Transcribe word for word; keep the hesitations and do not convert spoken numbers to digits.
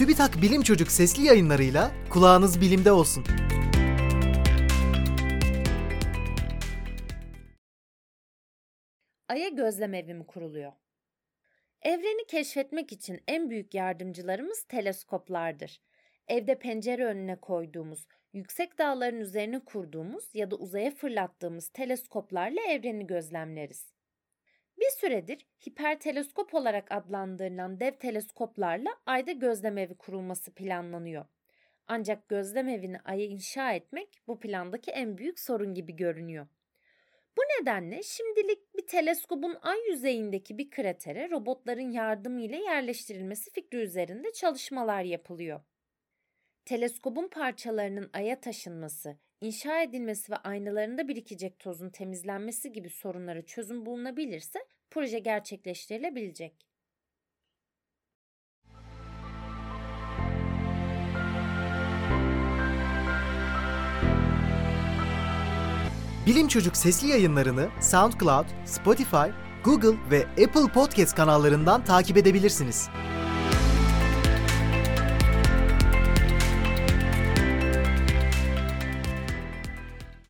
TÜBİTAK Bilim Çocuk sesli yayınlarıyla kulağınız bilimde olsun. Ay'a Gözlemevi mi kuruluyor? Evreni keşfetmek için en büyük yardımcılarımız teleskoplardır. Evde pencere önüne koyduğumuz, yüksek dağların üzerine kurduğumuz ya da uzaya fırlattığımız teleskoplarla evreni gözlemleriz. Bir süredir hiperteleskop olarak adlandırılan dev teleskoplarla Ay'da gözlemevi kurulması planlanıyor. Ancak gözlemevini Ay'a inşa etmek bu plandaki en büyük sorun gibi görünüyor. Bu nedenle şimdilik bir teleskobun Ay yüzeyindeki bir kratere robotların yardımıyla yerleştirilmesi fikri üzerinde çalışmalar yapılıyor. Teleskobun parçalarının Ay'a taşınması, inşa edilmesi ve aynalarında birikecek tozun temizlenmesi gibi sorunlara çözüm bulunabilirse proje gerçekleştirilebilecek. Bilim Çocuk sesli yayınlarını SoundCloud, Spotify, Google ve Apple Podcast kanallarından takip edebilirsiniz.